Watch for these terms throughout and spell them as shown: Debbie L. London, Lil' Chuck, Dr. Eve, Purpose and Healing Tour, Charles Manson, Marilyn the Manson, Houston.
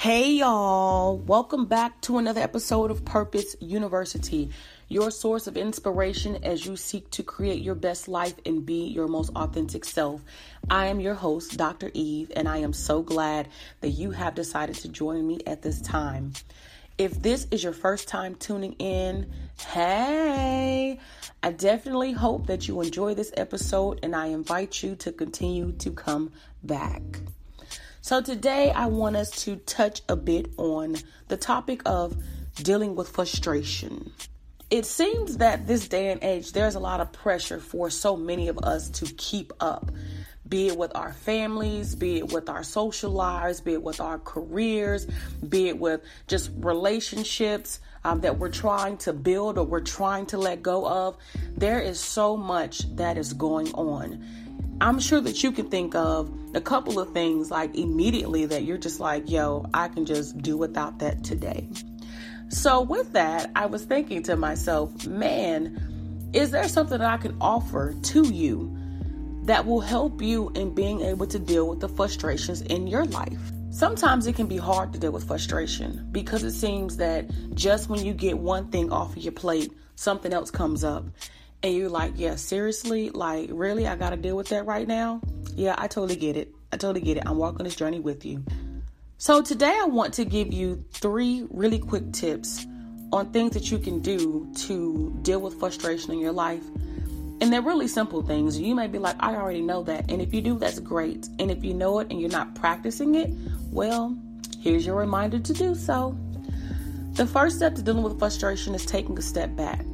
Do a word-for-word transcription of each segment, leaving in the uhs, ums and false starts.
Hey y'all, welcome back to another episode of Purpose University, your source of inspiration as you seek to create your best life and be your most authentic self. I am your host, Doctor Eve, and I am so glad that you have decided to join me at this time. If this is your first time tuning in, hey, I definitely hope that you enjoy this episode and I invite you to continue to come back. So today I want us to touch a bit on the topic of dealing with frustration. It seems that this day and age, there's a lot of pressure for so many of us to keep up, be it with our families, be it with our social lives, be it with our careers, be it with just relationships um, that we're trying to build or we're trying to let go of. There is so much that is going on. I'm sure that you can think of a couple of things like immediately that you're just like, yo, I can just do without that today. So with that, I was thinking to myself, man, is there something that I can offer to you that will help you in being able to deal with the frustrations in your life? Sometimes it can be hard to deal with frustration because it seems that just when you get one thing off of your plate, something else comes up. And you're like, yeah, seriously? Like, really? I got to deal with that right now? Yeah, I totally get it. I totally get it. I'm walking this journey with you. So today I want to give you three really quick tips on things that you can do to deal with frustration in your life. And they're really simple things. You may be like, I already know that. And if you do, that's great. And if you know it and you're not practicing it, well, here's your reminder to do so. The first step to dealing with frustration is taking a step back.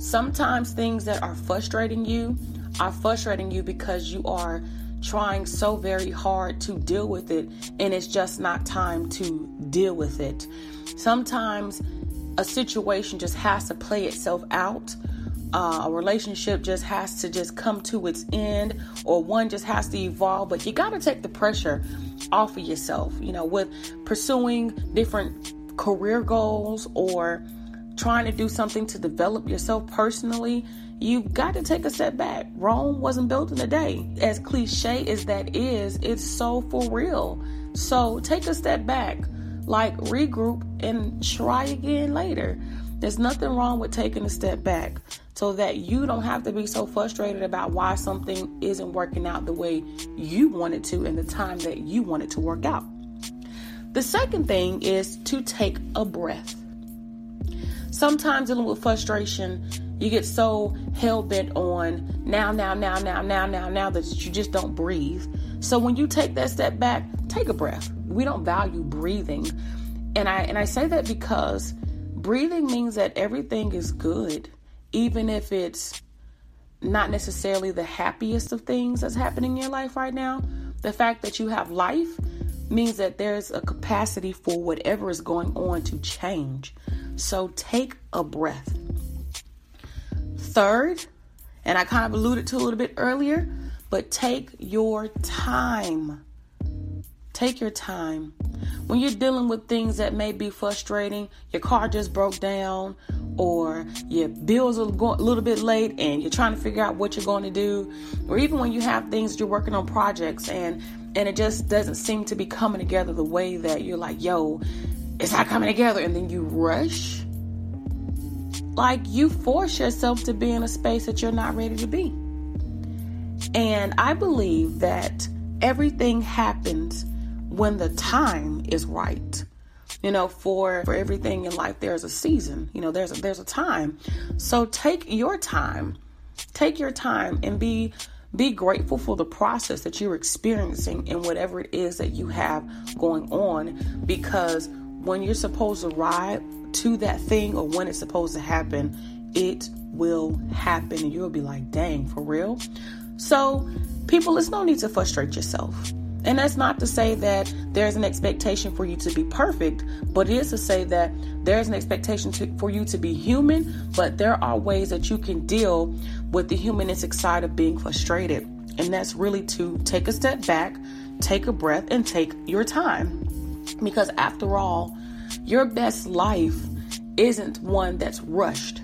Sometimes things that are frustrating you are frustrating you because you are trying so very hard to deal with it, and it's just not time to deal with it. Sometimes a situation just has to play itself out. Uh, a relationship just has to just come to its end, or one just has to evolve, but you got to take the pressure off of yourself, you know, with pursuing different career goals or trying to do something to develop yourself personally. You've got to take a step back. Rome wasn't built in a day. As cliche as that is, it's so for real. So take a step back, like regroup and try again later. There's nothing wrong with taking a step back so that you don't have to be so frustrated about why something isn't working out the way you want it to in the time that you want it to work out. The second thing is to take a breath. Sometimes dealing with frustration, you get so hell-bent on now, now, now, now, now, now, now that you just don't breathe. So when you take that step back, take a breath. We don't value breathing. And I and I say that because breathing means that everything is good, even if it's not necessarily the happiest of things that's happening in your life right now. The fact that you have life means that there's a capacity for whatever is going on to change. So take a breath. Third, and I kind of alluded to a little bit earlier, but take your time. Take your time. When you're dealing with things that may be frustrating, your car just broke down, or your bills are going a little bit late and you're trying to figure out what you're going to do, or even when you have things that you're working on projects and, and it just doesn't seem to be coming together the way that you're like, yo, it's not coming together, and then you rush. Like, you force yourself to be in a space that you're not ready to be. And I believe that everything happens when the time is right. You know, for, for everything in life, there's a season. You know, there's a, there's a time. So take your time. Take your time and be Be grateful for the process that you're experiencing and whatever it is that you have going on, because when you're supposed to ride to that thing or when it's supposed to happen, it will happen and you'll be like, dang, for real? So people, it's no need to frustrate yourself. And that's not to say that there's an expectation for you to be perfect, but it is to say that there's an expectation to, for you to be human, but there are ways that you can deal with the humanistic side of being frustrated. And that's really to take a step back, take a breath, and take your time. Because after all, your best life isn't one that's rushed.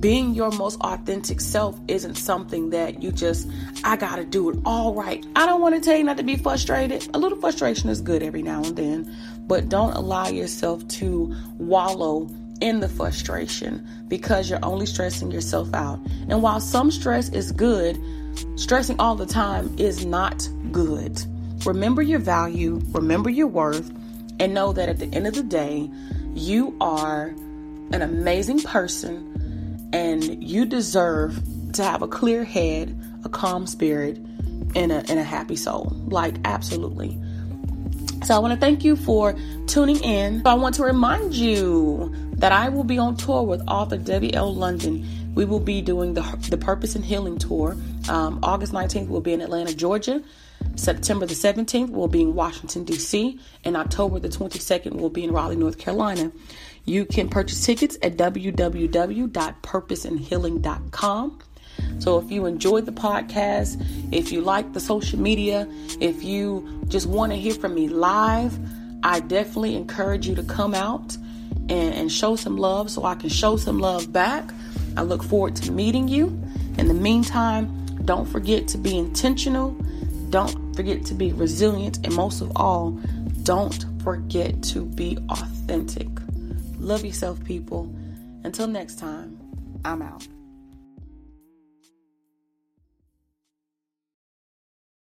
Being your most authentic self isn't something that you just, I got to do it all right. I don't want to tell you not to be frustrated. A little frustration is good every now and then, but don't allow yourself to wallow in the frustration, because you're only stressing yourself out. And while some stress is good, stressing all the time is not good. Remember your value, remember your worth, and know that at the end of the day, you are an amazing person. And you deserve to have a clear head, a calm spirit, and a, and a happy soul. Like, absolutely. So I want to thank you for tuning in. I want to remind you that I will be on tour with author Debbie L. London. We will be doing the, the Purpose and Healing Tour. Um, August nineteenth, we'll be in Atlanta, Georgia. September the seventeenth, we'll be in Washington, D C. And October the twenty-second, we'll be in Raleigh, North Carolina. You can purchase tickets at w w w dot purpose and healing dot com. So if you enjoyed the podcast, if you like the social media, if you just want to hear from me live, I definitely encourage you to come out and, and show some love so I can show some love back. I look forward to meeting you. In the meantime, don't forget to be intentional. Don't forget to be resilient. And most of all, don't forget to be authentic. Love yourself, people. Until next time, I'm out.